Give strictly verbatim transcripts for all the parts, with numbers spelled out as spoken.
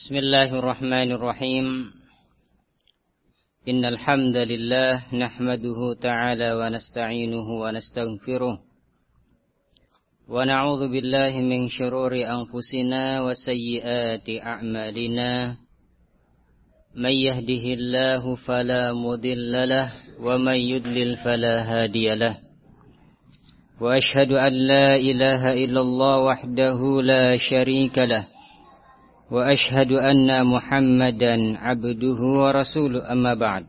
Bismillahirrahmanirrahim. Innal hamdalillah nahmaduhu ta'ala wa nasta'inuhu wa nastaghfiruh. Wa na'udzu billahi min shururi anfusina wa sayyiati a'malina. May yahdihillahu fala mudhillalah wa may yudlil fala hadiyalah. Wa ashhadu an la ilaha illallah wahdahu la syarika lah. Wa ashhadu anna Muhammadan abduhu wa rasuluhu, amma ba'd.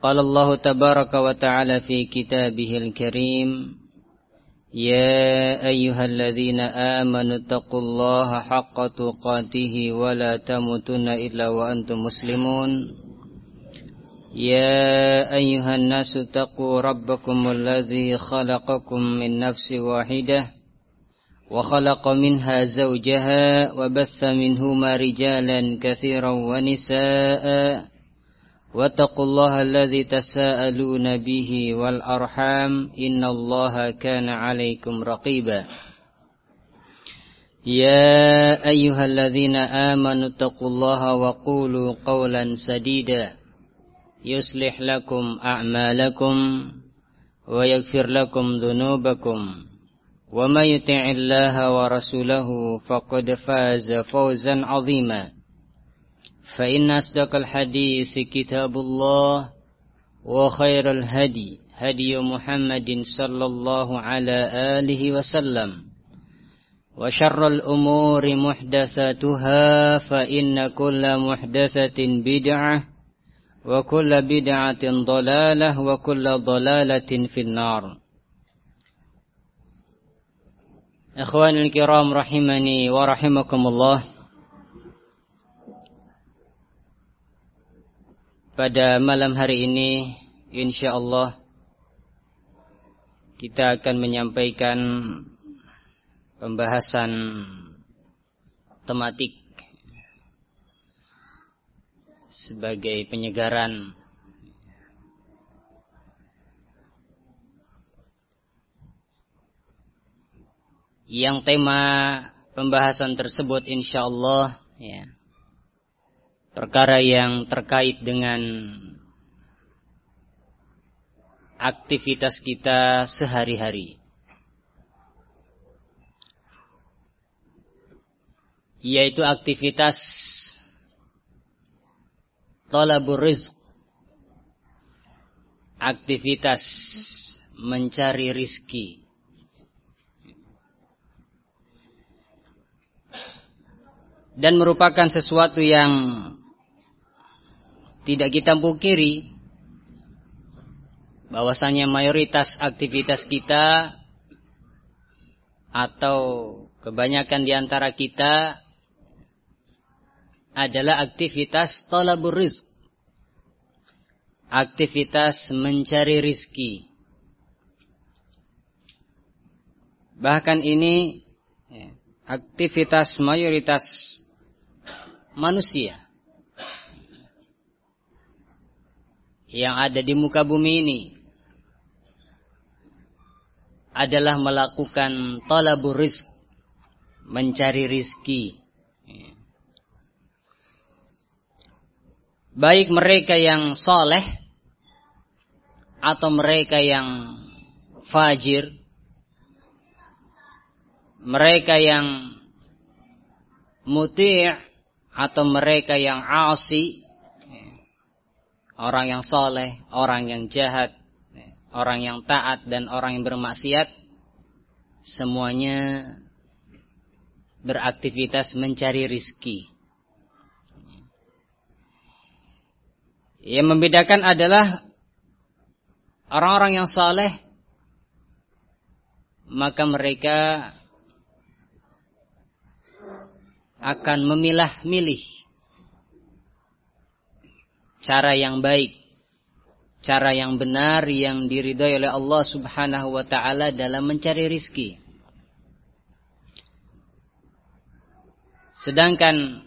Qala Allahu tabaraka wa ta'ala fi kitabihil karim, ya ayyuhalladzina amanu taqullaha haqqa tuqatih wa la tamutunna illa wa antum muslimun. Ya ayyuhan nasu taqu rabbakumul ladzi khalaqakum min nafsin wahidah وخلق منها زوجها وبث منهما رجالا كثيرا ونساء واتقوا الله الذي تساءلون به والأرحام إن الله كان عليكم رقيبا يا أيها الذين آمنوا اتقوا الله وقولوا قولا سديدا يصلح لكم أعمالكم ويغفر لكم ذنوبكم وَمَا يُطِعِ اللَّهَ وَرَسُولَهُ فَقَدْ فَازَ فَوْزًا عَظِيمًا فَإِنَّ أَصْدَقَ الْحَدِيثِ كِتَابُ اللَّهِ وَخَيْرَ الْهَدِي هَدْيُ مُحَمَّدٍ صَلَّى اللَّهُ عَلَى آلِهِ وَسَلَّمَ وَشَرَّ الْأُمُورِ مُحْدَثَاتُهَا فَإِنَّ كُلَّ مُحْدَثَةٍ بِدْعَةٌ وَكُلَّ بِدْعَةٍ ضَلَالَةٌ وَكُلَّ ضَلَالَةٍ فِي النَّارِ. Ikhwanul kiram rahimani wa rahimakumullah. Pada malam hari ini insyaallah kita akan menyampaikan pembahasan tematik sebagai penyegaran yang tema pembahasan tersebut insyaallah ya, perkara yang terkait dengan aktivitas kita sehari-hari, yaitu aktivitas talabur rizq, aktivitas mencari rizki. Dan merupakan sesuatu yang tidak kita pungkiri bahwasanya mayoritas aktivitas kita atau kebanyakan di antara kita adalah aktivitas talabur rizq, aktivitas mencari rizki. Bahkan ini aktivitas mayoritas manusia yang ada di muka bumi ini adalah melakukan talabur rizq, mencari rizki. Baik mereka yang soleh atau mereka yang fajir, mereka yang muti' atau mereka yang asi, orang yang soleh, orang yang jahat, orang yang taat, dan orang yang bermaksiat, semuanya beraktivitas mencari rizki. Yang membedakan adalah orang-orang yang soleh, maka mereka akan memilah-milih cara yang baik, cara yang benar yang diridhai oleh Allah Subhanahu wa ta'ala dalam mencari rizki. Sedangkan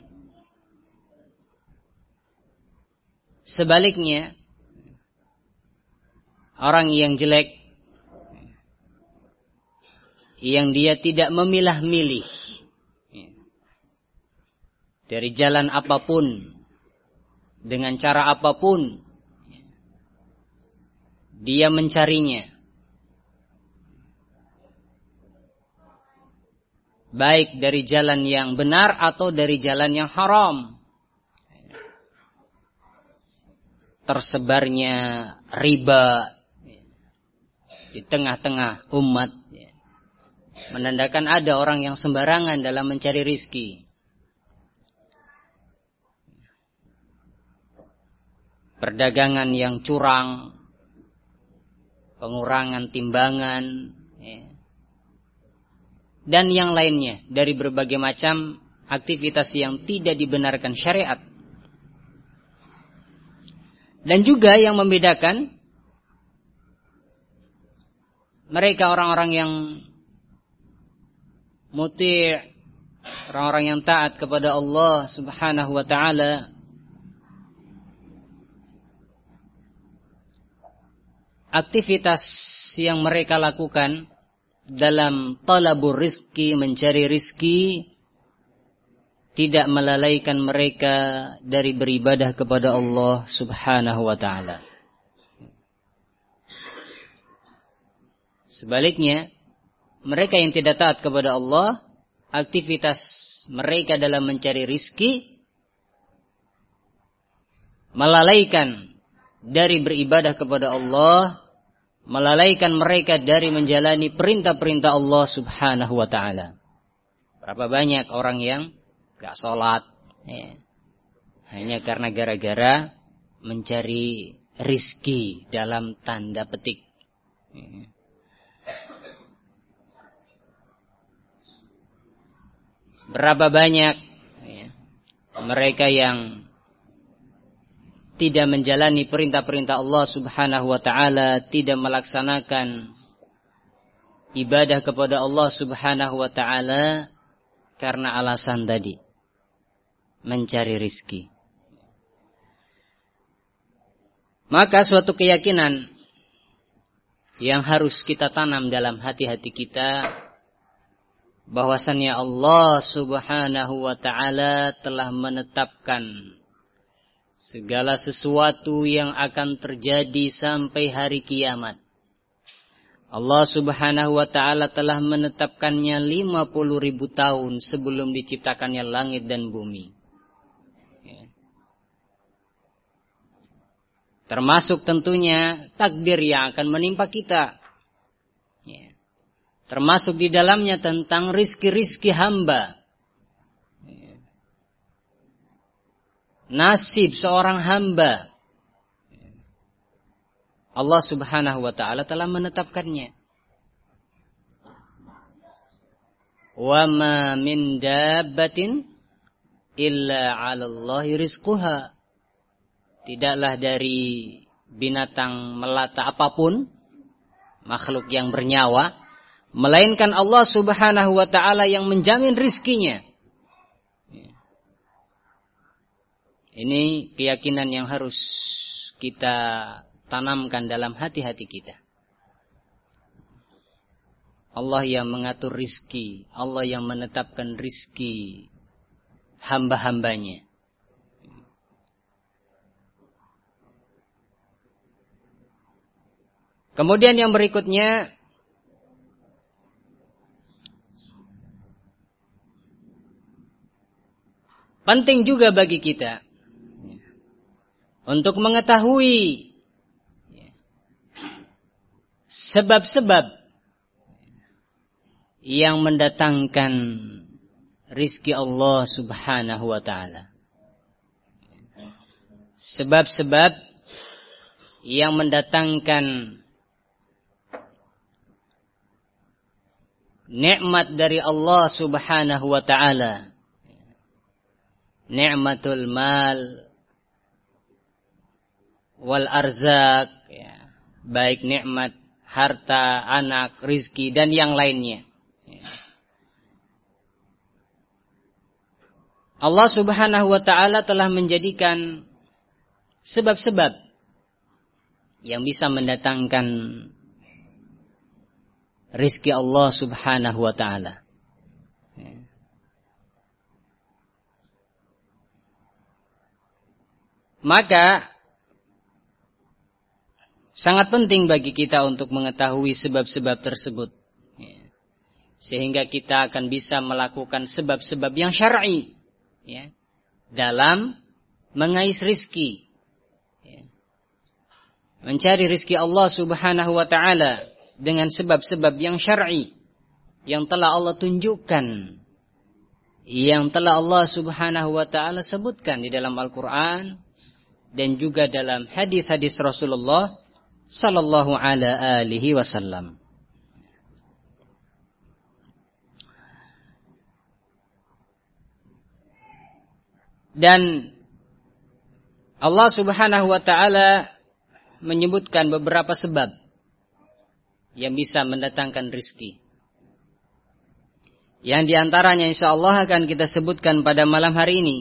sebaliknya, orang yang jelek, yang dia tidak memilah-milih dari jalan apapun, dengan cara apapun, dia mencarinya. Baik dari jalan yang benar atau dari jalan yang haram. Tersebarnya riba di tengah-tengah umat menandakan ada orang yang sembarangan dalam mencari rizki. Perdagangan yang curang, pengurangan timbangan, ya, dan yang lainnya dari berbagai macam aktivitas yang tidak dibenarkan syariat. Dan juga yang membedakan mereka orang-orang yang muti', orang-orang yang taat kepada Allah Subhanahu wa ta'ala, aktivitas yang mereka lakukan dalam talabur rizki, mencari rizki, tidak melalaikan mereka dari beribadah kepada Allah Subhanahu wa ta'ala. Sebaliknya, mereka yang tidak taat kepada Allah, aktivitas mereka dalam mencari rizki melalaikan dari beribadah kepada Allah, melalaikan mereka dari menjalani perintah-perintah Allah Subhanahu wa ta'ala. Berapa banyak orang yang gak sholat, ya, hanya karena gara-gara mencari rizki dalam tanda petik. Ya. Berapa banyak, ya, mereka yang tidak menjalani perintah-perintah Allah Subhanahu wa ta'ala, tidak melaksanakan ibadah kepada Allah Subhanahu wa ta'ala karena alasan tadi, mencari rizki. Maka suatu keyakinan yang harus kita tanam dalam hati-hati kita, bahwasannya Allah Subhanahu wa ta'ala telah menetapkan segala sesuatu yang akan terjadi sampai hari kiamat. Allah Subhanahu wa ta'ala telah menetapkannya lima puluh ribu tahun sebelum diciptakannya langit dan bumi. Termasuk tentunya takdir yang akan menimpa kita. Termasuk di dalamnya tentang rizki-rizki hamba. Nasib seorang hamba, Allah Subhanahu wa ta'ala telah menetapkannya. Wa ma min dabbatin illa 'ala Allahi rizquha. Tidaklah dari binatang melata apapun, makhluk yang bernyawa, melainkan Allah Subhanahu wa ta'ala yang menjamin rizkinya. Ini keyakinan yang harus kita tanamkan dalam hati-hati kita. Allah yang mengatur rizki, Allah yang menetapkan rizki hamba-hambanya. Kemudian yang berikutnya, penting juga bagi kita untuk mengetahui sebab-sebab yang mendatangkan rizki Allah Subhanahu wa ta'ala. Sebab-sebab yang mendatangkan nikmat dari Allah Subhanahu wa ta'ala. Ni'matul mal wal arzak, ya, baik nikmat harta, anak, rizki, dan yang lainnya. Ya. Allah Subhanahu wa ta'ala telah menjadikan sebab-sebab yang bisa mendatangkan rizki Allah Subhanahu wa ta'ala. Ya. Maka sangat penting bagi kita untuk mengetahui sebab-sebab tersebut, ya. Sehingga kita akan bisa melakukan sebab-sebab yang syar'i, ya, dalam mengais rizki, ya. Mencari rizki Allah subhanahu wa ta'ala dengan sebab-sebab yang syar'i yang telah Allah tunjukkan, yang telah Allah subhanahu wa ta'ala sebutkan di dalam Al-Quran dan juga dalam hadis-hadis Rasulullah sallallahu alaihi wasallam. Dan Allah subhanahu wa ta'ala menyebutkan beberapa sebab yang bisa mendatangkan rizki, yang diantaranya insyaallah akan kita sebutkan pada malam hari ini.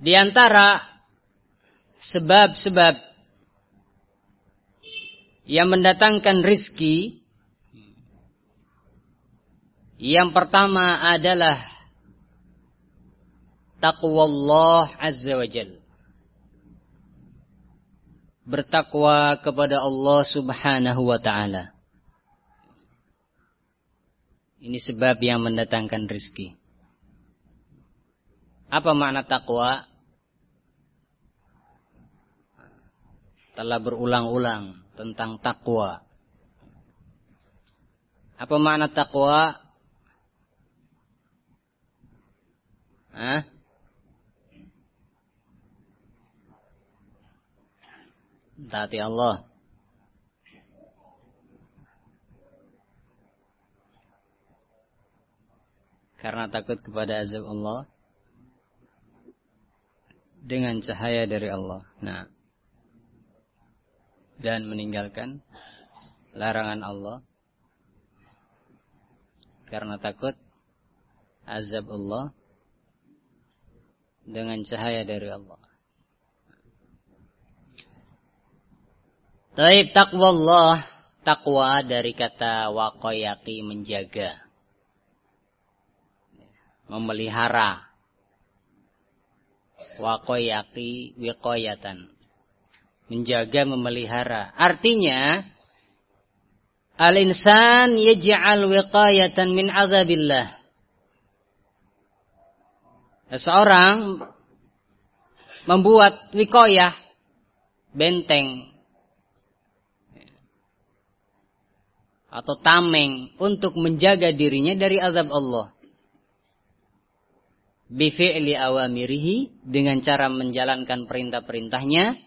Di antara sebab-sebab yang mendatangkan rizki, yang pertama adalah taqwallah azza wa jalla. Bertakwa kepada Allah subhanahu wa ta'ala. Ini sebab yang mendatangkan rizki. Apa makna taqwa? Telah berulang-ulang tentang takwa. Apa makna takwa? Hah? Taati Allah. Karena takut kepada azab Allah dengan cahaya dari Allah. Nah, dan meninggalkan larangan Allah karena takut azab Allah dengan cahaya dari Allah. Taib taqwallah, taqwa dari kata waqayaqi, menjaga, memelihara. Waqayaqi wiqayatan, menjaga, memelihara. Artinya, al-insan yaj'al wiqayatan min azabillah. Seorang membuat wiqayah, benteng atau tameng untuk menjaga dirinya dari azab Allah. Bi fi'li awamirihi, dengan cara menjalankan perintah-perintahnya.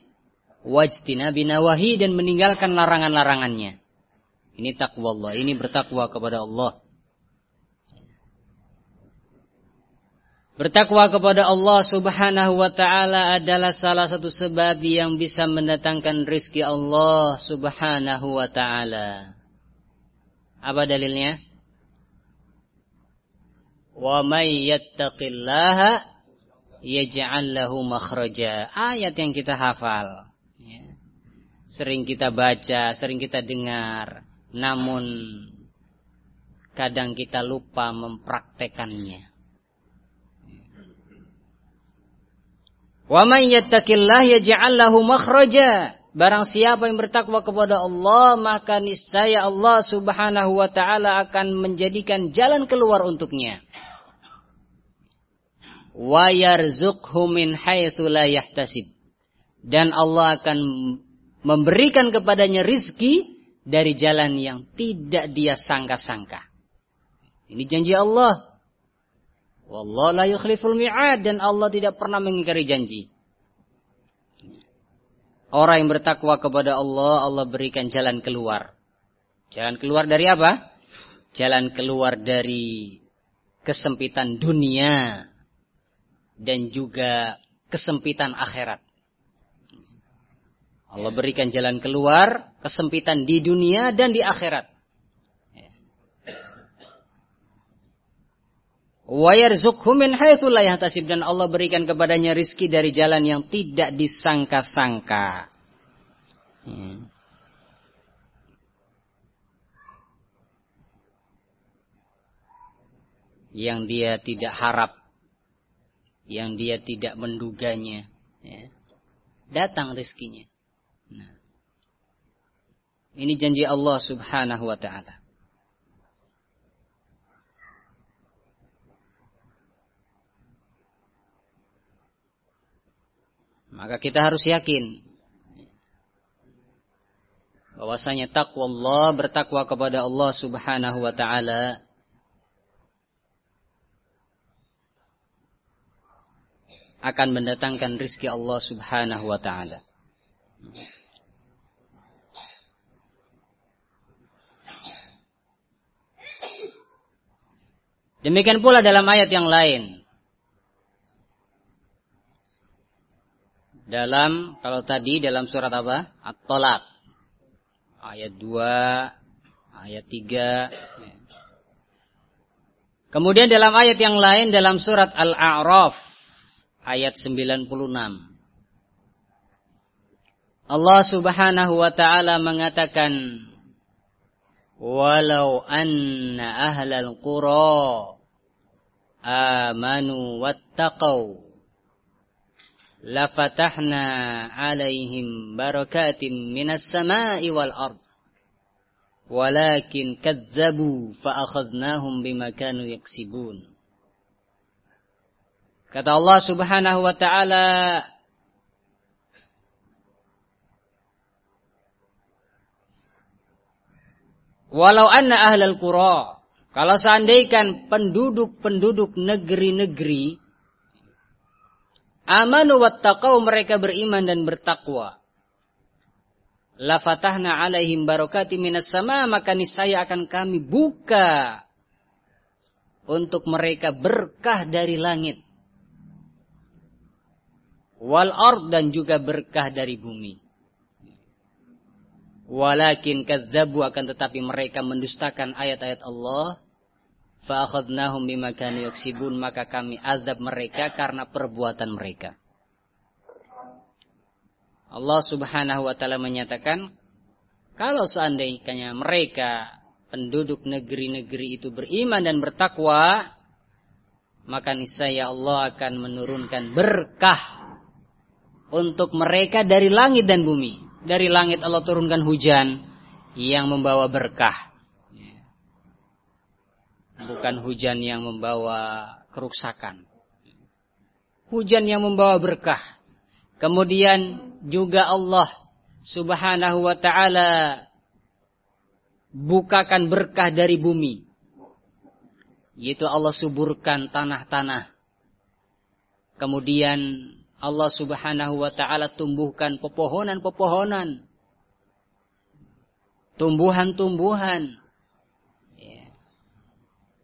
Wajtinabi nawahi, dan meninggalkan larangan-larangannya. Ini takwa Allah, ini bertakwa kepada Allah. Bertakwa kepada Allah subhanahu wa ta'ala adalah salah satu sebab yang bisa mendatangkan rizki Allah subhanahu wa ta'ala. Apa dalilnya? Wa may yattaqillaha yaj'al lahu makhraja. Ayat yang kita hafal, sering kita baca, sering kita dengar, namun kadang kita lupa mempraktekannya. Wa man yattaqillaha yaj'al lahu makhraja. Barang siapa yang bertakwa kepada Allah, maka niscaya Allah subhanahu wa ta'ala akan menjadikan jalan keluar untuknya. Wa yarzuqhu min haitsu la yahtasib. Dan Allah akan memberikan kepadanya rizki dari jalan yang tidak dia sangka-sangka. Ini janji Allah. Wallahu la yukhliful mi'ad, dan Allah tidak pernah mengingkari janji. Orang yang bertakwa kepada Allah, Allah berikan jalan keluar. Jalan keluar dari apa? Jalan keluar dari kesempitan dunia dan juga kesempitan akhirat. Allah berikan jalan keluar, kesempitan di dunia dan di akhirat. Wa yarzuqhu min haitsu la yahtasib, dan Allah berikan kepadanya rizki dari jalan yang tidak disangka-sangka. Hmm. yang dia tidak harap, yang dia tidak menduganya, ya, datang rezekinya. Nah, ini janji Allah Subhanahu wa ta'ala. Maka kita harus yakin bahwasanya takwa Allah, bertakwa kepada Allah Subhanahu wa ta'ala, akan mendatangkan rizki Allah Subhanahu wa ta'ala. Demikian pula dalam ayat yang lain. Dalam, kalau tadi dalam surat apa? At-Talaq. Ayat dua, ayat tiga. Kemudian dalam ayat yang lain, dalam surat Al-A'raf, ayat sembilan puluh enam. Allah Subhanahu wa ta'ala mengatakan, walau anna ahlal qura amanu wattaqau la fatahna 'alaihim barakatin minas samaa'i wal ard walakin kadzabu fa akhadnahum bima kanu yaksibun. Kata Allah Subhanahu wa ta'ala, walau anna ahlal qura, kalau seandainya penduduk-penduduk negeri-negeri amanu wattaqau, mereka beriman dan bertakwa, la fatahna 'alaihim barakatin minas sama, maka niscaya akan kami buka untuk mereka berkah dari langit, wal ard, dan juga berkah dari bumi. Walakin kadzabu, akan tetapi mereka mendustakan ayat-ayat Allah. Fa akhadnahum bima kanu yaksibun, maka kami azab mereka karena perbuatan mereka. Allah Subhanahu wa ta'ala menyatakan, kalau seandainya mereka penduduk negeri-negeri itu beriman dan bertakwa, maka niscaya Allah akan menurunkan berkah untuk mereka dari langit dan bumi. Dari langit Allah turunkan hujan yang membawa berkah, bukan hujan yang membawa kerusakan. Hujan yang membawa berkah. Kemudian juga Allah Subhanahu wa ta'ala bukakan berkah dari bumi, yaitu Allah suburkan tanah-tanah. Kemudian Allah Subhanahu wa ta'ala tumbuhkan pepohonan-pepohonan, tumbuhan-tumbuhan,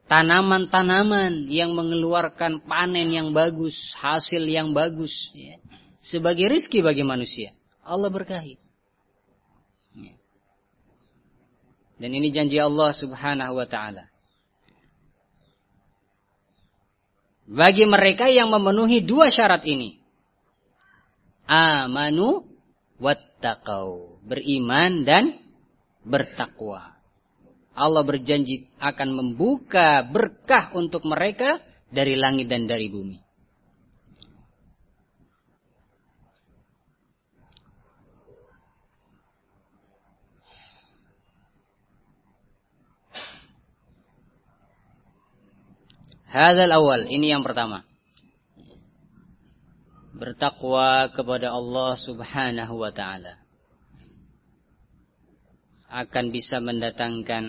tanaman-tanaman yang mengeluarkan panen yang bagus, hasil yang bagus, ya, sebagai rizki bagi manusia. Allah berkahi. Ya. Dan ini janji Allah Subhanahu wa ta'ala bagi mereka yang memenuhi dua syarat ini. Amanu wattaqau, beriman dan bertakwa. Allah berjanji akan membuka berkah untuk mereka dari langit dan dari bumi. Hadzal awal, ini yang pertama. Bertakwa kepada Allah Subhanahu wa ta'ala akan bisa mendatangkan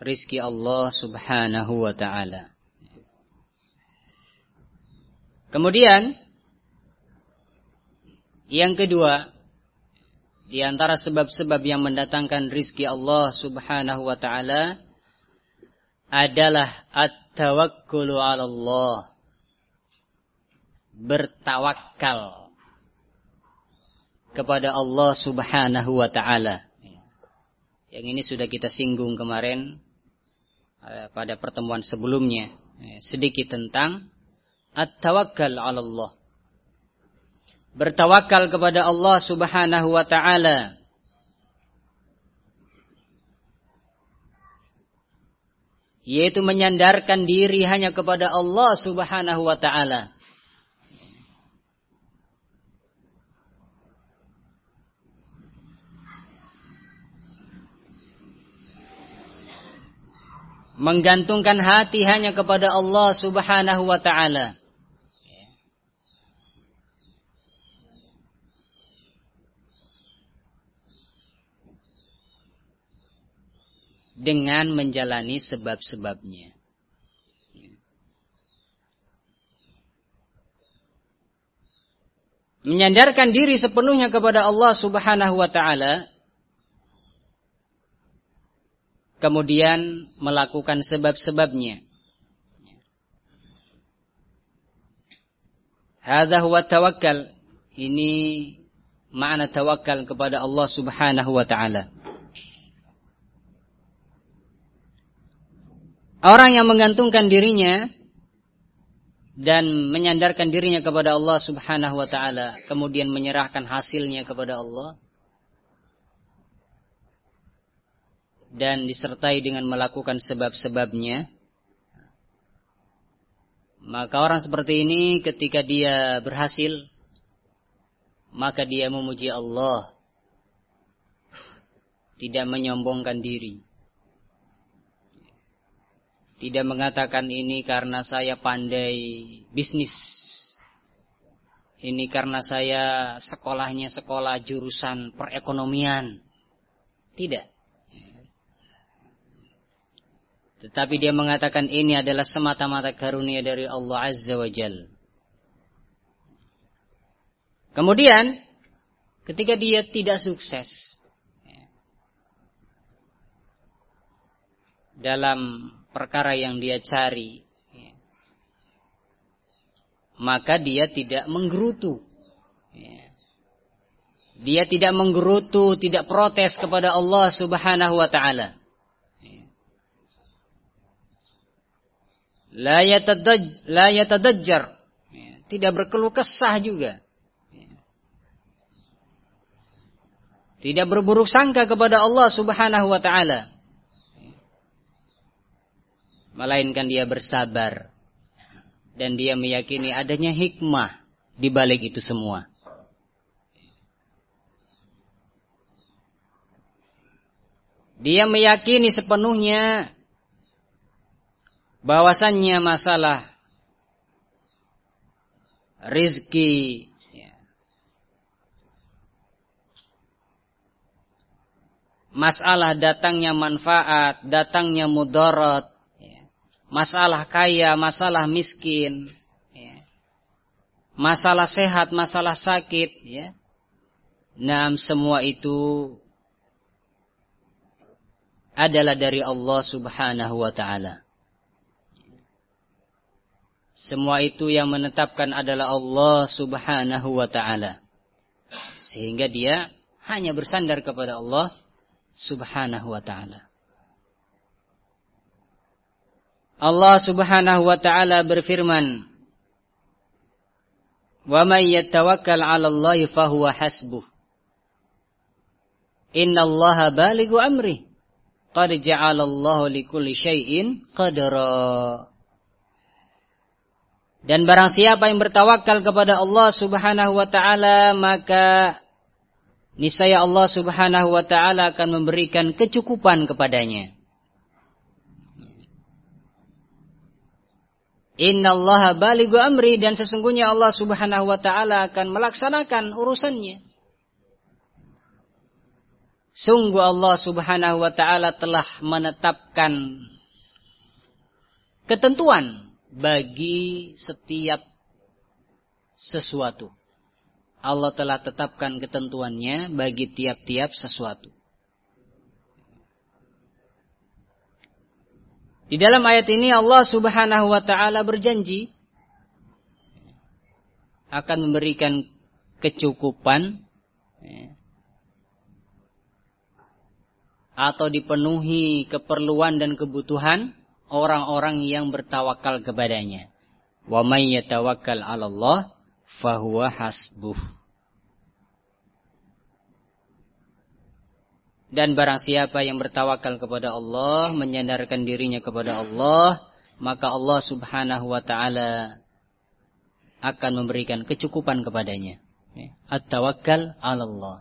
rizki Allah Subhanahu wa ta'ala. Kemudian yang kedua, di antara sebab-sebab yang mendatangkan rizki Allah Subhanahu wa ta'ala adalah at-tawakkulu 'ala Allah, bertawakal kepada Allah Subhanahu wa ta'ala. Yang ini sudah kita singgung kemarin pada pertemuan sebelumnya, sedikit tentang at-tawakkal 'ala Allah. Bertawakal kepada Allah Subhanahu wa ta'ala. yaitu menyandarkan diri hanya kepada Allah Subhanahu wa taala. Menggantungkan hati hanya kepada Allah Subhanahu wa taala. Dengan menjalani sebab-sebabnya. Menyandarkan diri sepenuhnya kepada Allah Subhanahu wa taala. Kemudian melakukan sebab-sebabnya. Hadza huwa tawakkal. Ini makna tawakal kepada Allah Subhanahu wa taala. Orang yang menggantungkan dirinya dan menyandarkan dirinya kepada Allah Subhanahu wa taala, kemudian menyerahkan hasilnya kepada Allah. Dan disertai dengan melakukan sebab-sebabnya. Maka orang seperti ini ketika dia berhasil, maka dia memuji Allah, tidak menyombongkan diri, tidak mengatakan ini karena saya pandai bisnis, ini karena saya sekolahnya sekolah jurusan perekonomian. Tidak. Tetapi dia mengatakan ini adalah semata-mata karunia dari Allah Azza wa Jalla. Kemudian ketika dia tidak sukses dalam perkara yang dia cari, maka dia tidak menggerutu. Dia tidak menggerutu, tidak protes kepada Allah Subhanahu wa taala. La yatadaj, la yatadajjar, tidak berkeluh kesah juga, tidak berburuk sangka kepada Allah Subhanahu wa taala, melainkan dia bersabar dan dia meyakini adanya hikmah di balik itu semua. Dia meyakini sepenuhnya bahwasannya masalah rizki ya. Masalah datangnya manfaat, datangnya mudarat ya. Masalah kaya, masalah miskin ya. Masalah sehat, masalah sakit ya. Nah, semua itu adalah dari Allah Subhanahu wa ta'ala. Semua itu yang menetapkan adalah Allah Subhanahu wa ta'ala. Sehingga dia hanya bersandar kepada Allah Subhanahu wa ta'ala. Allah Subhanahu wa ta'ala berfirman, "Wa may yatawakkal 'ala Allahi fa huwa hasbuh. Innallaha balighu amri. Qad ja'ala Allahu likulli syai'in qadara." Dan barang siapa yang bertawakal kepada Allah Subhanahu wa ta'ala, maka niscaya Allah Subhanahu wa ta'ala akan memberikan kecukupan kepadanya. Innallaha balighu amri, dan sesungguhnya Allah Subhanahu wa ta'ala akan melaksanakan urusannya. Sungguh Allah Subhanahu wa ta'ala telah menetapkan ketentuan bagi setiap sesuatu. Allah telah tetapkan ketentuannya bagi tiap-tiap sesuatu. Di dalam ayat ini Allah Subhanahu wa ta'ala berjanji akan memberikan kecukupan atau dipenuhi keperluan dan kebutuhan orang-orang yang bertawakal kepadanya. Wa may yatawakkal 'ala Allah fa huwa hasbuh. Dan barang siapa yang bertawakal kepada Allah, menyandarkan dirinya kepada Allah, maka Allah subhanahu wa ta'ala akan memberikan kecukupan kepadanya. At-tawakkal ala Allah.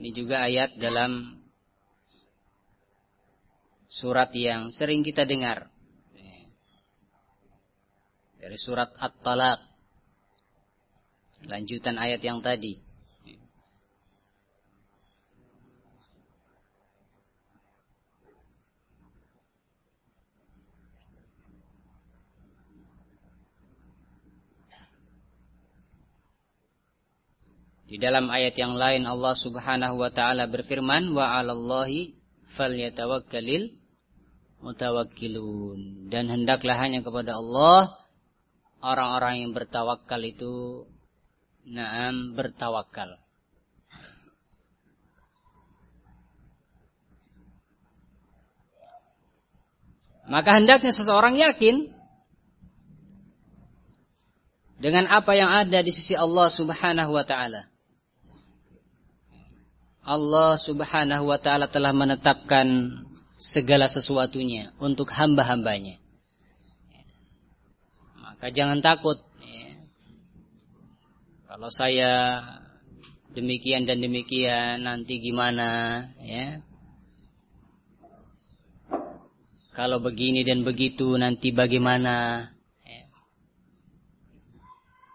Ini juga ayat dalam surat yang sering kita dengar. Dari surat At-Talaq. Lanjutan ayat yang tadi. Di dalam ayat yang lain Allah subhanahu wa ta'ala berfirman, wa 'alallahi falyatawakkalil mutawakkilun. Dan hendaklah hanya kepada Allah orang-orang yang bertawakal itu, na'am, bertawakal. Maka hendaknya seseorang yakin dengan apa yang ada di sisi Allah subhanahu wa ta'ala. Allah subhanahu wa ta'ala telah menetapkan segala sesuatunya untuk hamba-hambanya. Maka jangan takut. Kalau saya demikian dan demikian, nanti gimana? Ya. Kalau begini dan begitu, nanti bagaimana? Ya.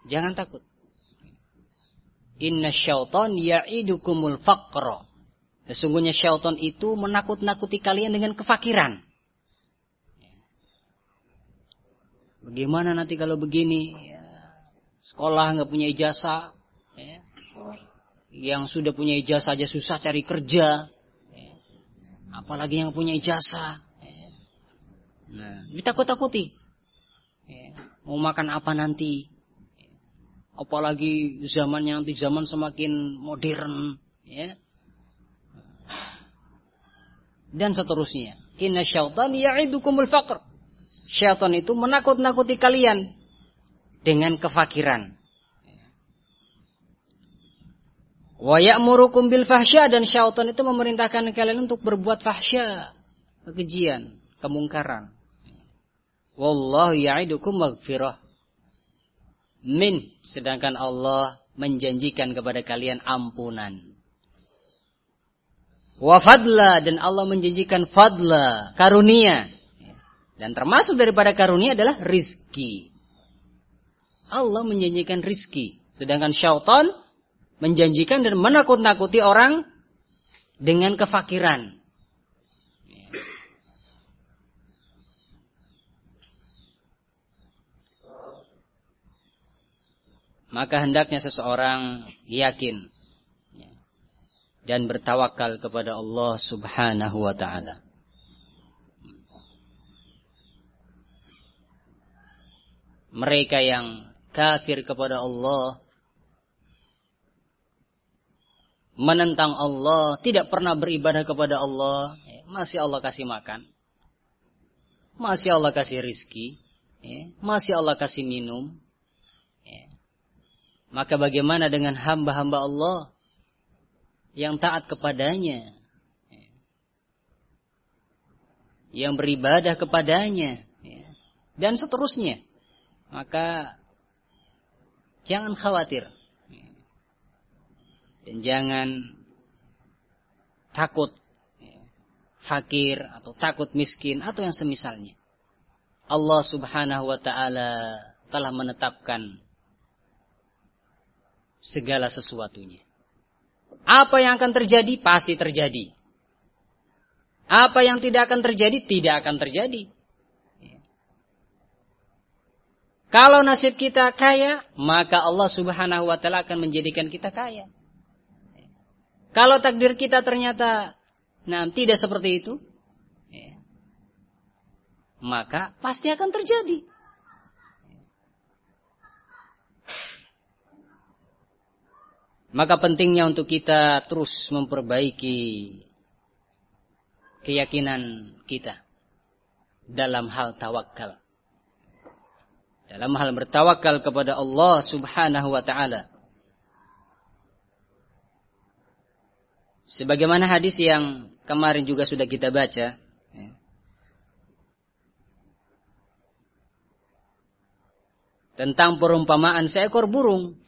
Jangan takut. Inna syaitan ya'idukumul faqra. Sesungguhnya syaitan itu menakut-nakuti kalian dengan kefakiran. Bagaimana nanti kalau begini? Sekolah nggak punya ijazah, yang sudah punya ijazah aja susah cari kerja, apalagi yang punya ijazah. Nah, ditakut-takuti. Mau makan apa nanti? Apalagi zamannya nanti zaman semakin modern, ya. Dan seterusnya. Inna syaitan ya'idukumul faqr. Syaitan itu menakut-nakuti kalian dengan kefakiran. Wa ya'murukum bil fahsya, dan syaitan itu memerintahkan kalian untuk berbuat fahsya, kekejian, kemungkaran. Wallahu ya'idukum maghfirah min, sedangkan Allah menjanjikan kepada kalian ampunan. Wa fadla, dan Allah menjanjikan fadla, karunia. Dan termasuk daripada karunia adalah rizki. Allah menjanjikan rizki, sedangkan syaitan menjanjikan dan menakut-nakuti orang dengan kefakiran. Maka hendaknya seseorang yakin dan bertawakal kepada Allah subhanahu wa ta'ala. Mereka yang kafir kepada Allah, menentang Allah, tidak pernah beribadah kepada Allah, masih Allah kasih makan, masih Allah kasih rizki, masih Allah kasih minum. Maka bagaimana dengan hamba-hamba Allah yang taat kepadanya, yang beribadah kepadanya, dan seterusnya? Maka jangan khawatir dan jangan takut fakir atau takut miskin atau yang semisalnya. Allah subhanahu wa ta'ala telah menetapkan segala sesuatunya. Apa yang akan terjadi pasti terjadi. Apa yang tidak akan terjadi tidak akan terjadi. Kalau nasib kita kaya, maka Allah subhanahu wa ta'ala akan menjadikan kita kaya. Kalau takdir kita ternyata nah, tidak seperti itu, maka pasti akan terjadi. Maka pentingnya untuk kita terus memperbaiki keyakinan kita dalam hal tawakal. Dalam hal bertawakal kepada Allah subhanahu wa ta'ala. Sebagaimana hadis yang kemarin juga sudah kita baca, ya. Tentang perumpamaan seekor burung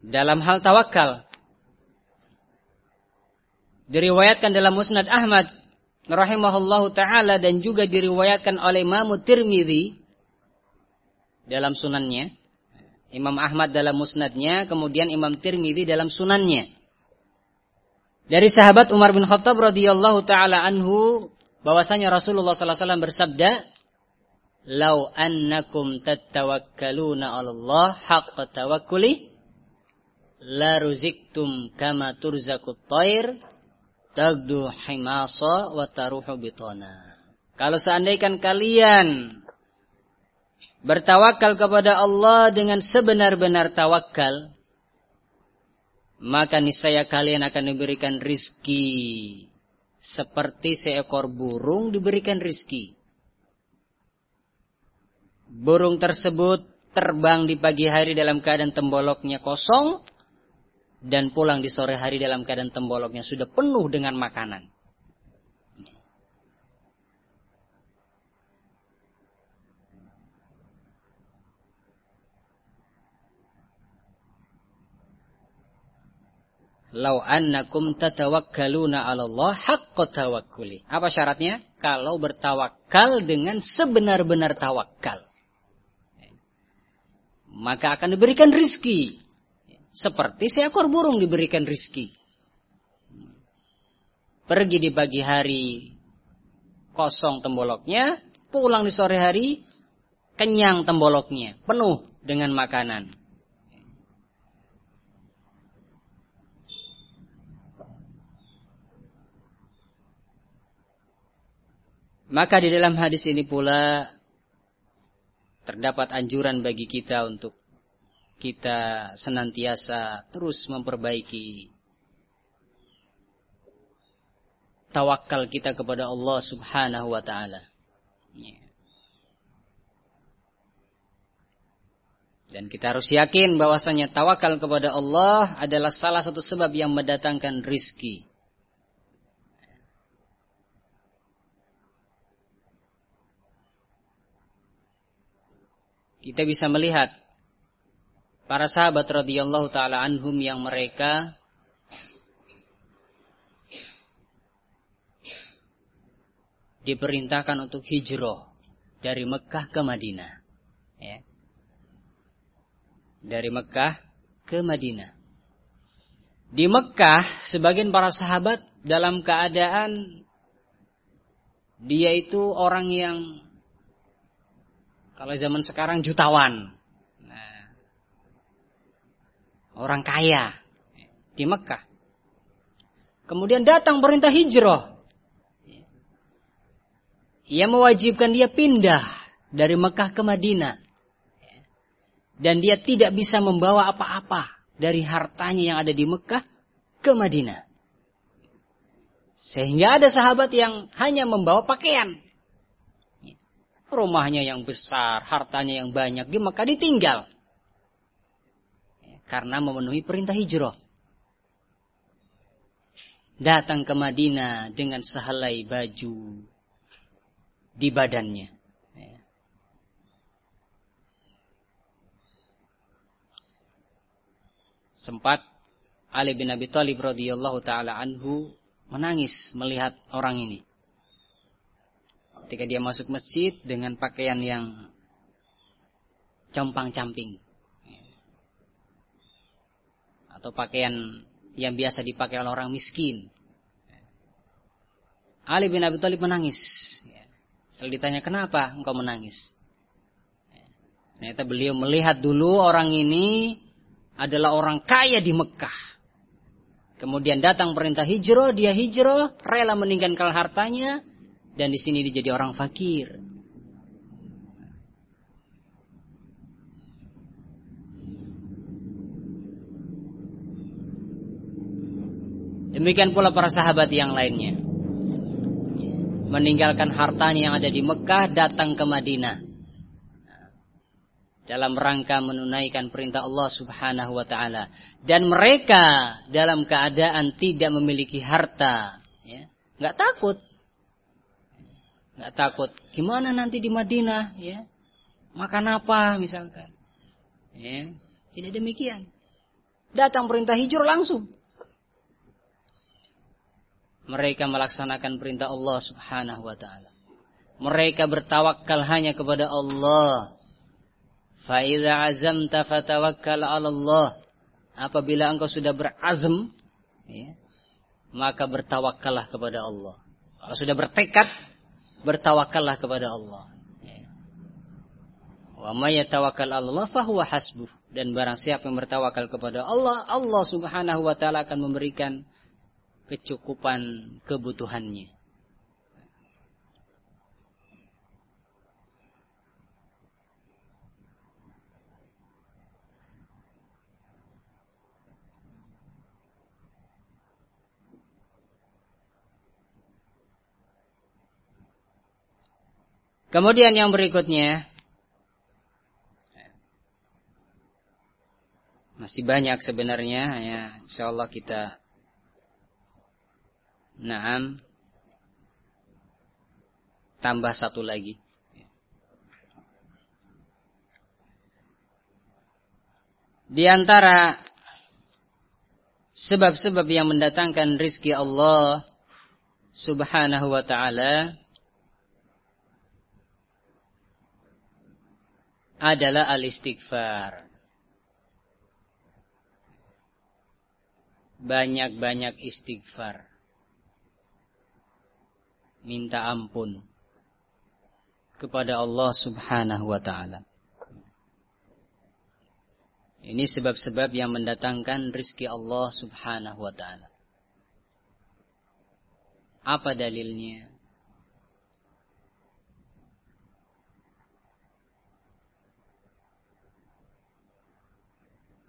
dalam hal tawakal. Diriwayatkan dalam Musnad Ahmad rahimahullahu ta'ala dan juga diriwayatkan oleh Imam Tirmidzi dalam sunannya. Imam Ahmad dalam musnadnya, kemudian Imam Tirmidzi dalam sunannya. Dari sahabat Umar bin Khattab radhiyallahu taala anhu, bahwasanya Rasulullah sallallahu alaihi wasallam bersabda, "Lau annakum tattawakkaluna 'ala Allah haqqa tawakkuli, la ruziktum kama turzaqut thair, tagdu himasa wa taruhu bitana." Kalau seandainya kalian bertawakal kepada Allah dengan sebenar-benar tawakal, maka niscaya kalian akan diberikan rizki seperti seekor burung diberikan rizki. Burung tersebut terbang di pagi hari dalam keadaan temboloknya kosong dan pulang di sore hari dalam keadaan temboloknya sudah penuh dengan makanan. Lau annakum tatawakkaluna 'ala Allah haqqa tawakkuli. Apa syaratnya? Kalau bertawakal dengan sebenar-benar tawakal, maka akan diberikan rizki seperti seekor burung diberikan rizki. Pergi di pagi hari kosong temboloknya, pulang di sore hari kenyang temboloknya, penuh dengan makanan. Maka di dalam hadis ini pula terdapat anjuran bagi kita untuk kita senantiasa terus memperbaiki tawakal kita kepada Allah Subhanahu wa taala. Dan kita harus yakin bahwasanya tawakal kepada Allah adalah salah satu sebab yang mendatangkan rizki. Kita bisa melihat para sahabat radhiyallahu taala anhum yang mereka diperintahkan untuk hijrah dari Mekah ke Madinah, ya. Dari Mekah ke Madinah. Di Mekah sebagian para sahabat dalam keadaan dia itu orang yang, kalau zaman sekarang, jutawan. Nah, orang kaya di Mekah. Kemudian datang perintah hijrah yang mewajibkan dia pindah dari Mekah ke Madinah. Dan dia tidak bisa membawa apa-apa dari hartanya yang ada di Mekah ke Madinah. Sehingga ada sahabat yang hanya membawa pakaian. Rumahnya yang besar, hartanya yang banyak, maka ditinggal. Karena memenuhi perintah hijrah. Datang ke Madinah dengan sehelai baju di badannya. Sempat Ali bin Abi Thalib radhiyallahu ta'ala anhu menangis melihat orang ini. Ketika dia masuk masjid dengan pakaian yang compang-camping. Atau pakaian yang biasa dipakai oleh orang miskin. Ali bin Abi Thalib menangis. Setelah ditanya, kenapa engkau menangis? Ternyata beliau melihat dulu orang ini adalah orang kaya di Mekah. Kemudian datang perintah hijrah, dia hijrah, rela meninggalkan hartanya. Dan di sini dia jadi orang fakir. Demikian pula para sahabat yang lainnya. Meninggalkan hartanya yang ada di Mekah, datang ke Madinah. dalam rangka menunaikan perintah Allah Subhanahu wa taala, dan mereka dalam keadaan tidak memiliki harta, ya. Enggak takut. Enggak takut gimana nanti di Madinah, ya. Makan apa misalkan. Ya, tidak demikian. Datang perintah hijrah langsung. Mereka melaksanakan perintah Allah Subhanahu wa taala. Mereka bertawakal hanya kepada Allah. Fa idza azamta fatawakkal 'ala Allah. Apabila engkau sudah berazam, ya, maka bertawakkallah kepada Allah. Kalau sudah bertekad, bertawakkallah kepada Allah. Wa may yatawakkal 'ala Allah fa huwa hasbuh. Dan barang siapa yang bertawakal kepada Allah, Allah Subhanahu wa taala akan memberikan kecukupan kebutuhannya. Kemudian yang berikutnya, masih banyak sebenarnya, ya, insyaallah kita Naam tambah satu lagi. Di antara sebab-sebab yang mendatangkan rizki Allah Subhanahu wa ta'ala adalah al-istighfar. Banyak-banyak istighfar, minta ampun kepada Allah Subhanahu wa taala. Ini sebab-sebab yang mendatangkan rizki Allah Subhanahu wa taala. Apa dalilnya?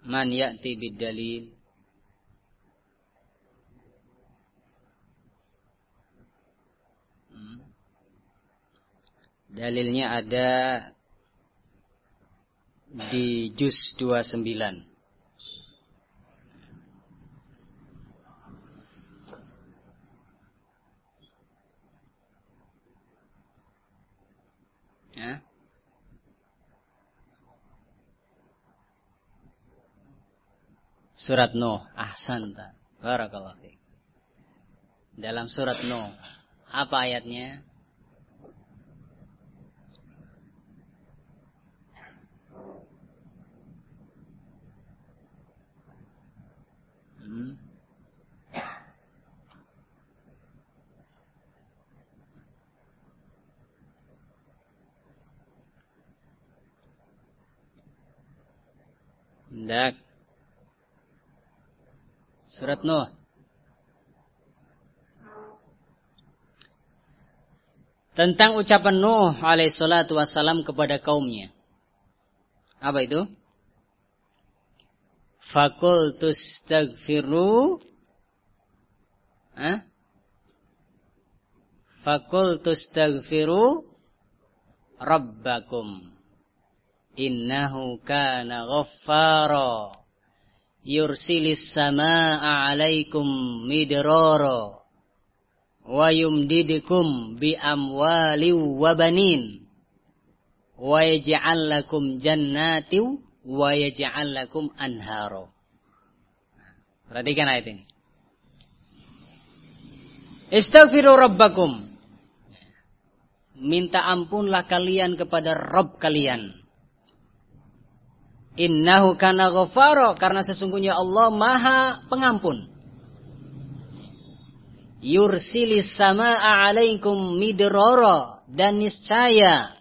Man ya'ti bid dalil, dalilnya ada di juz dua puluh sembilan. Ya. Surat Nuh, ahsanta, barakallahu fiik. Dalam surat Nuh, apa ayatnya? Hendak surat Nuh. Tentang ucapan Nuh alaihi salatu wassalam kepada kaumnya. Apa itu? Fakultus tagfiru, fakultus tagfiru Rabbakum innahu kana ghaffara yursilis samaa alaikum midrara wa yumdidukum bi amwali wa banin wa yaj'al lakum jannatin wa yaj'al lakum anharo. Perhatikan ayat ini. Istaghfiru Rabbakum, minta ampunlah kalian kepada Rabb kalian. Innahu kana ghafaro, karena sesungguhnya Allah Maha Pengampun. Yursilis samaa 'alaikum midrara, dan niscaya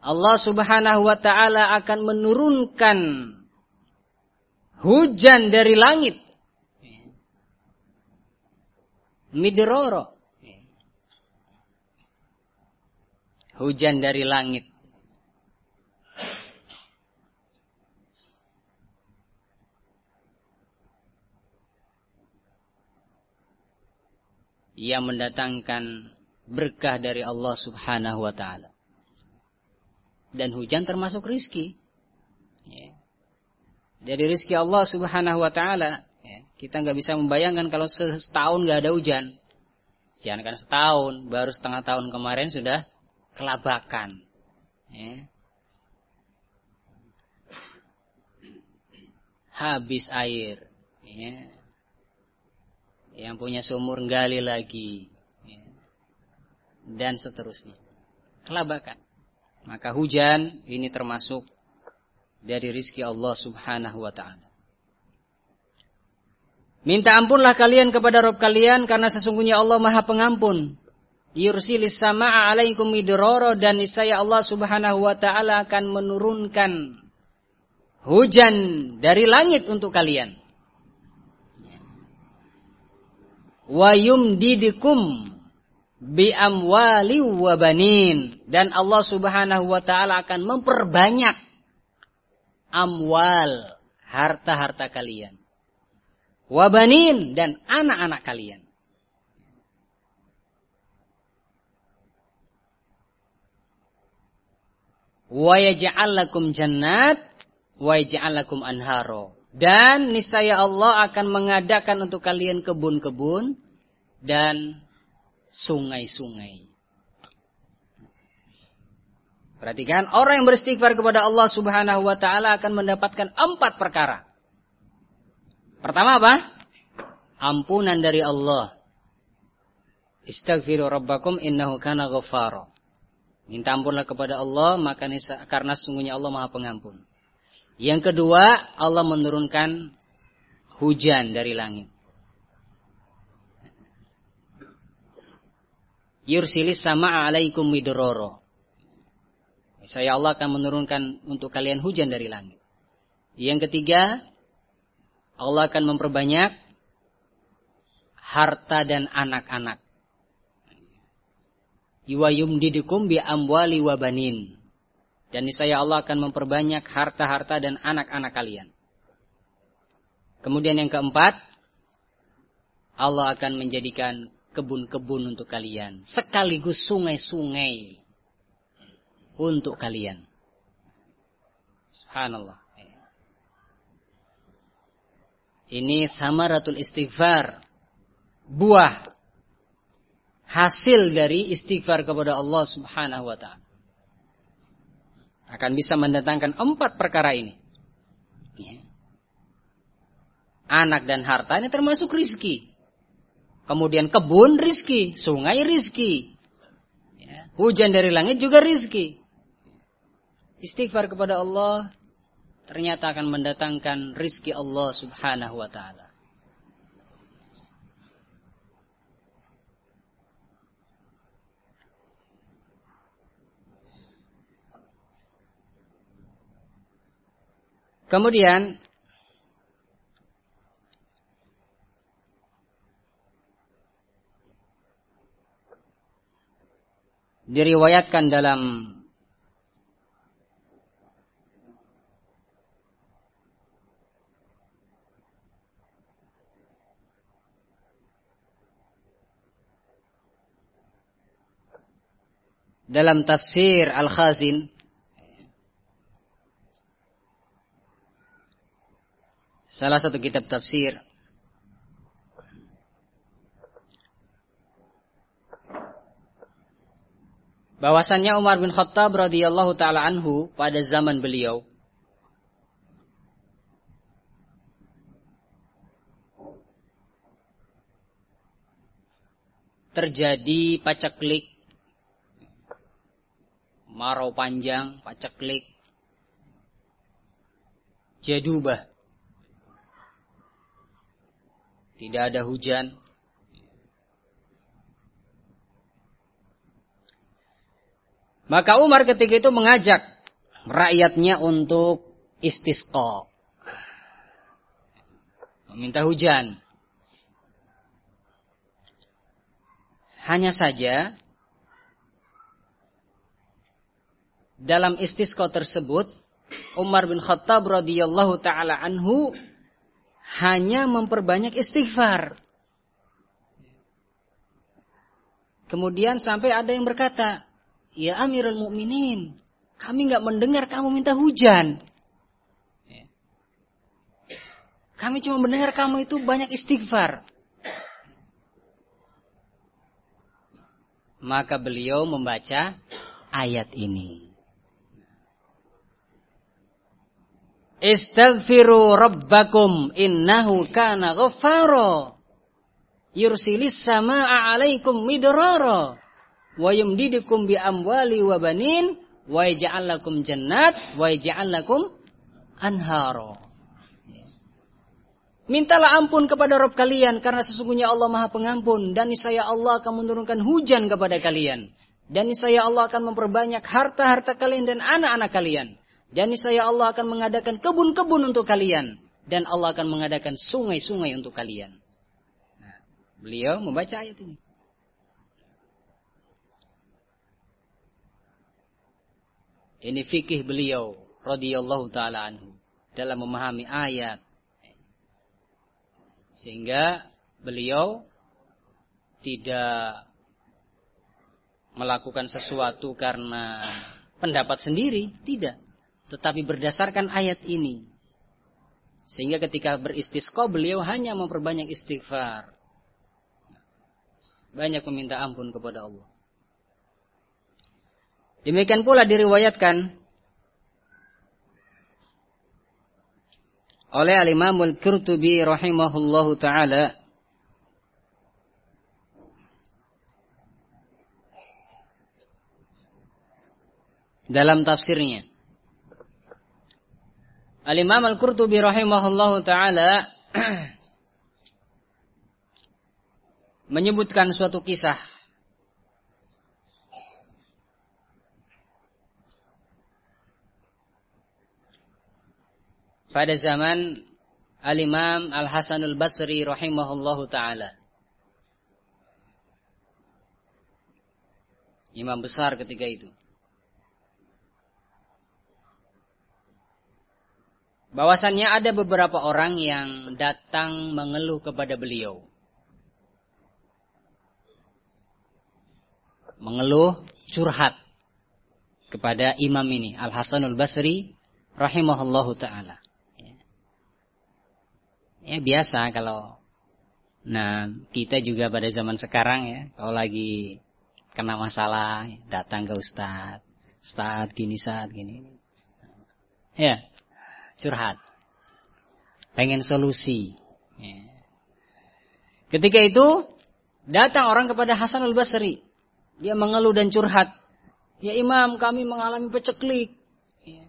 Allah Subhanahu wa taala akan menurunkan hujan dari langit. Midrara. Hujan dari langit. Ia mendatangkan berkah dari Allah Subhanahu wa taala. Dan hujan termasuk rizki. Ya. Dari rizki Allah subhanahu wa ta'ala. Ya. Kita gak bisa membayangkan kalau setahun gak ada hujan. Jangan kan setahun, baru setengah tahun kemarin sudah kelabakan. Ya. Habis air. Ya. Yang punya sumur gali lagi. Ya. Dan seterusnya. Kelabakan. Maka hujan ini termasuk dari rizki Allah subhanahu wa ta'ala. Minta ampunlah kalian kepada Rabb kalian, karena sesungguhnya Allah maha pengampun. Yursilis sama'a alaikum midrara, dan niscaya Allah subhanahu wa ta'ala akan menurunkan hujan dari langit untuk kalian. Wa yumdidukum bi amwali wa banin, dan Allah subhanahu wa ta'ala akan memperbanyak amwal, harta-harta kalian. Wa banin, dan anak-anak kalian. Wa yaj'al lakum jannat wa yaj'al lakum anharo, dan niscaya Allah akan mengadakan untuk kalian kebun-kebun dan sungai-sungai. Perhatikan, orang yang beristighfar kepada Allah subhanahu wa ta'ala akan mendapatkan empat perkara. Pertama apa? Ampunan dari Allah. Istaghfiru rabbakum innahu kana ghaffara. Minta ampunlah kepada Allah, maka karena sesungguhnya Allah maha pengampun. Yang kedua, Allah menurunkan hujan dari langit. Yursilis sama'a alaikum midrara. Saya Allah akan menurunkan untuk kalian hujan dari langit. Yang ketiga, Allah akan memperbanyak harta dan anak-anak. Wa yumdidukum bi amwali wa banin. Dan niscaya Allah akan memperbanyak harta-harta dan anak-anak kalian. Kemudian yang keempat, Allah akan menjadikan kebun-kebun untuk kalian, sekaligus sungai-sungai untuk kalian. Subhanallah. Ini samaratul istighfar, buah hasil dari istighfar kepada Allah subhanahu wa ta'ala. Akan bisa mendatangkan empat perkara ini. Ya. Anak dan harta ini termasuk rizki. Kemudian kebun rizki, sungai rizki. Ya. Hujan dari langit juga rizki. Istighfar kepada Allah ternyata akan mendatangkan rizki Allah subhanahu wa ta'ala. Kemudian, diriwayatkan dalam Dalam tafsir Al-Khazin, salah satu kitab tafsir, bahwasannya Umar bin Khattab radhiyallahu ta'ala anhu pada zaman beliau terjadi pacaklik, marau panjang, paceklik, jadubah. Tidak ada hujan. Maka Umar ketika itu mengajak rakyatnya untuk istisqa, meminta hujan. Hanya saja dalam istisqa tersebut, Umar bin Khattab radhiyallahu ta'ala anhu hanya memperbanyak istighfar. Kemudian sampai ada yang berkata, "Ya Amirul Mukminin, Kami nggak mendengar kamu minta hujan. Kami cuma mendengar kamu itu banyak istighfar. Maka beliau membaca ayat ini. Istaghfiru rabbakum innahu kana ghaffara yursilis samaa 'alaikum midrara wa yumdidukum bi amwali wa banin wa yaj'al lakum jannat wa yaj'al lakum anhara. Mintalah ampun kepada Rabb kalian karena sesungguhnya Allah Maha Pengampun dan niscaya Allah akan menurunkan hujan kepada kalian dan niscaya Allah akan memperbanyak harta-harta kalian dan anak-anak kalian dan niscaya Allah akan mengadakan kebun-kebun untuk kalian dan Allah akan mengadakan sungai-sungai untuk kalian. Nah, beliau membaca ayat ini. Ini fikih beliau radhiyallahu taala anhu dalam memahami ayat. Sehingga beliau tidak melakukan sesuatu karena pendapat sendiri, tidak. Tetapi berdasarkan ayat ini. Sehingga ketika beristisqa beliau hanya memperbanyak istighfar. Banyak meminta ampun kepada Allah. Demikian pula diriwayatkan oleh Al-Imam Al-Qurtubi rahimahullahu ta'ala dalam tafsirnya. Al-Imam Al-Qurtubi rahimahullahu ta'ala menyebutkan suatu kisah pada zaman Al-Imam Al-Hasan Al-Basri rahimahullahu ta'ala. Imam besar ketika itu. Bahwasannya ada beberapa orang yang datang mengeluh kepada beliau. Mengeluh curhat kepada imam ini Al-Hasan Al-Basri rahimahullahu ta'ala. Ya biasa kalau, nah kita juga pada zaman sekarang ya, kalau lagi kena masalah datang ke ustadz, ustadz gini ustadz gini, ya curhat, pengen solusi. Ya. Ketika itu datang orang kepada Hasan Al-Basri, dia mengeluh dan curhat, ya imam kami mengalami peceklik, ya,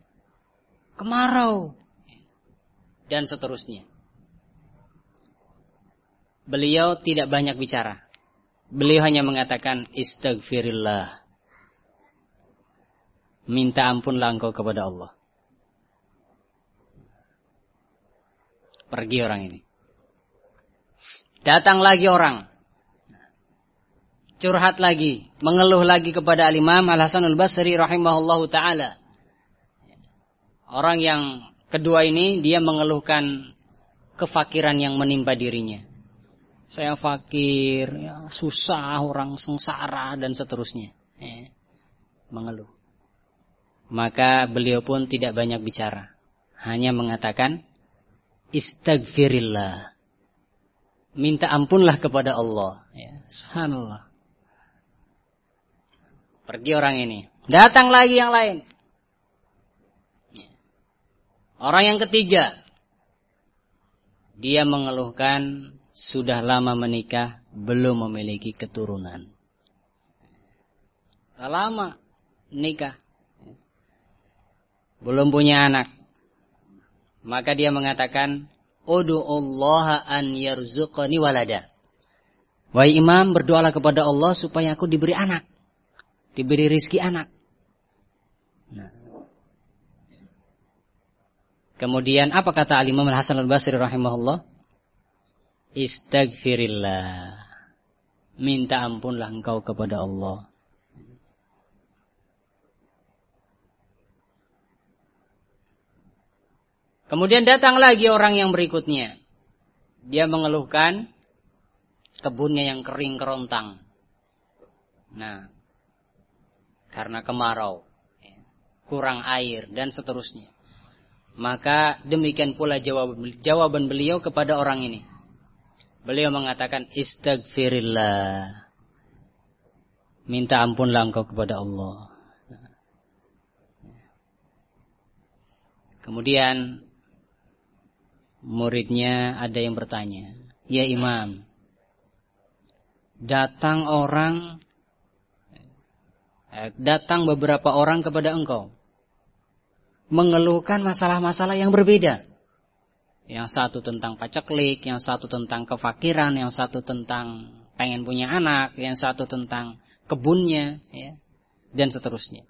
kemarau, ya, dan seterusnya. Beliau tidak banyak bicara. Beliau hanya mengatakan istaghfirillah. Minta ampunlah engkau kepada Allah. Pergi orang ini. Datang lagi orang. Curhat lagi, mengeluh lagi kepada Al-Imam Al-Hasan Al-Basri rahimahullahu taala. Orang yang kedua ini dia mengeluhkan kefakiran yang menimpa dirinya. Saya fakir, ya, susah, orang sengsara, dan seterusnya. Eh, mengeluh. Maka beliau pun tidak banyak bicara. Hanya mengatakan, istaghfirillah. Minta ampunlah kepada Allah. Ya, subhanallah. Pergi orang ini. Datang lagi yang lain. Orang yang ketiga. Dia mengeluhkan sudah lama menikah, belum memiliki keturunan. Lama nikah, belum punya anak. Maka dia mengatakan, "Udu'ullaha an yarzuqani walada." Wahai imam, berdoalah kepada Allah supaya aku diberi anak, diberi rizki anak. Nah. Kemudian apa kata Al-Imam Al-Hasan Al-Basri rahimahullah? Istaghfirillah. Minta ampunlah engkau kepada Allah. Kemudian datang lagi orang yang berikutnya. Dia mengeluhkan kebunnya yang kering kerontang. Nah, karena kemarau, kurang air, dan seterusnya. Maka demikian pula jawaban beliau kepada orang ini. Beliau mengatakan, istaghfirillah. Minta ampunlah engkau kepada Allah. Kemudian muridnya ada yang bertanya, ya Imam, datang orang, datang beberapa orang kepada engkau, mengeluhkan masalah-masalah yang berbeda. Yang satu tentang paceklik, yang satu tentang kefakiran, yang satu tentang pengen punya anak, yang satu tentang kebunnya, ya, dan seterusnya.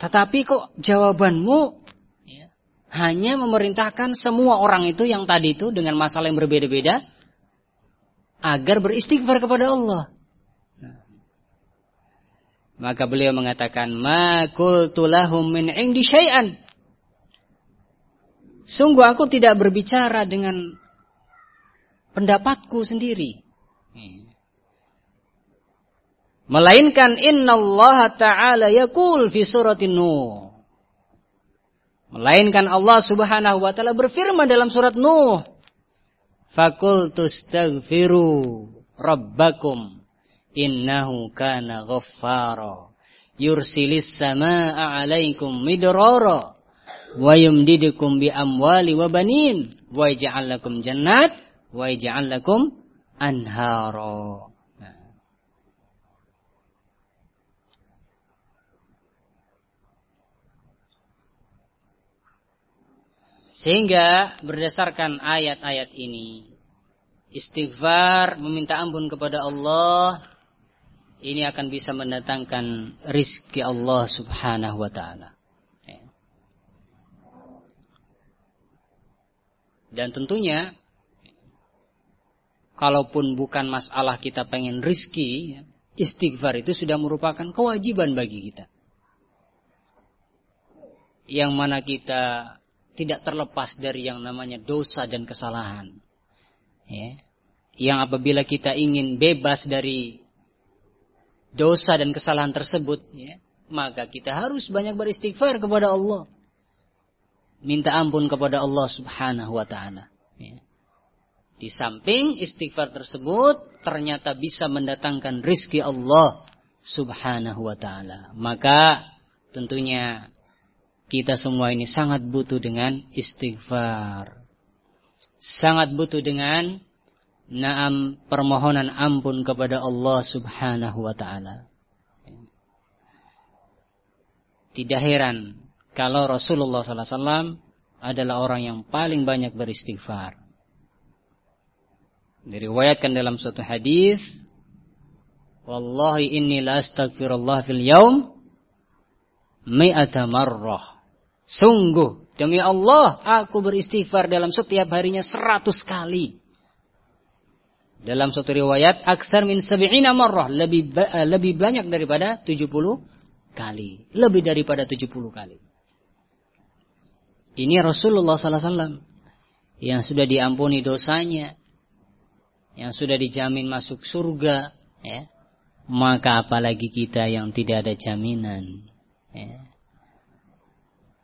Tetapi kok jawabanmu ya, hanya memerintahkan semua orang itu yang tadi itu dengan masalah yang berbeda-beda agar beristighfar kepada Allah. Nah. Maka beliau mengatakan, ma qultu lahum min 'indi syai'an. Sungguh aku tidak berbicara dengan pendapatku sendiri. Hmm. Melainkan innallaha ta'ala yaqul fi suratin Nuh. Melainkan Allah Subhanahu wa taala berfirman dalam surat Nuh. Faqultu astaghfiru rabbakum innahu kana ghaffara yursilis samaa'a 'alaikum midrara wa yumdidukum bi amwali wa banin wa yaj'al lakum jannat wa yaj'al lakum anhara. Sehingga berdasarkan ayat-ayat ini, istighfar, meminta ampun kepada Allah, ini akan bisa mendatangkan rizki Allah Subhanahu wa ta'ala. Dan tentunya, kalaupun bukan masalah kita pengen rizki, istighfar itu sudah merupakan kewajiban bagi kita. Yang mana kita tidak terlepas dari yang namanya dosa dan kesalahan, ya. Yang apabila kita ingin bebas dari dosa dan kesalahan tersebut, ya, maka kita harus banyak beristighfar kepada Allah, minta ampun kepada Allah Subhanahu wa ta'ala, ya. Di samping istighfar tersebut ternyata bisa mendatangkan rizki Allah Subhanahu wa ta'ala. Maka tentunya kita semua ini sangat butuh dengan istighfar. Sangat butuh dengan naam permohonan ampun kepada Allah Subhanahu wa ta'ala. Tidak heran kalau Rasulullah sallallahu alaihi wasallam adalah orang yang paling banyak beristighfar. Diriwayatkan dalam suatu hadis, wallahi inni la astaghfirullah fil yaum mi'ata marrah. Sungguh, demi Allah, aku beristighfar dalam setiap harinya seratus kali. Dalam suatu riwayat, aksar min sabi'ina marrah, lebih, lebih banyak daripada tujuh puluh kali. Lebih daripada tujuh puluh kali. Ini Rasulullah sallallahu alaihi wasallam yang sudah diampuni dosanya, yang sudah dijamin masuk surga, ya. Maka apalagi kita yang tidak ada jaminan, ya.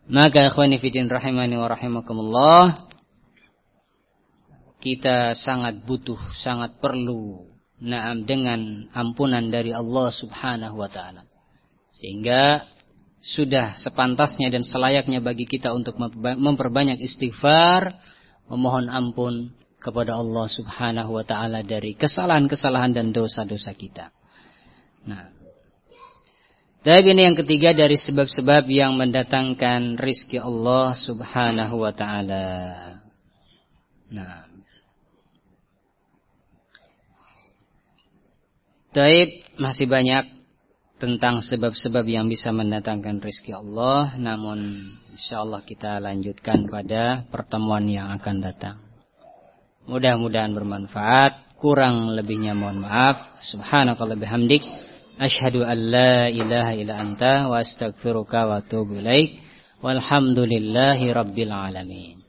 Maka ikhwani fidin rahimani wa rahimakumullah, kita sangat butuh, sangat perlu na'am dengan ampunan dari Allah Subhanahu wa ta'ala. Sehingga sudah sepantasnya dan selayaknya bagi kita untuk memperbanyak istighfar, memohon ampun kepada Allah Subhanahu wa ta'ala dari kesalahan-kesalahan dan dosa-dosa kita. Nah, tapi ini yang ketiga dari sebab-sebab yang mendatangkan rizki Allah Subhanahu wa ta'ala. Nah. Tapi masih banyak tentang sebab-sebab yang bisa mendatangkan rizki Allah. Namun insyaAllah kita lanjutkan pada pertemuan yang akan datang. Mudah-mudahan bermanfaat. Kurang lebihnya mohon maaf. Subhanakallah bihamdik. Ashhadu an la ilaha illa anta wa astaghfiruka wa atubu ilaik. Walhamdulillahi rabbil alamin.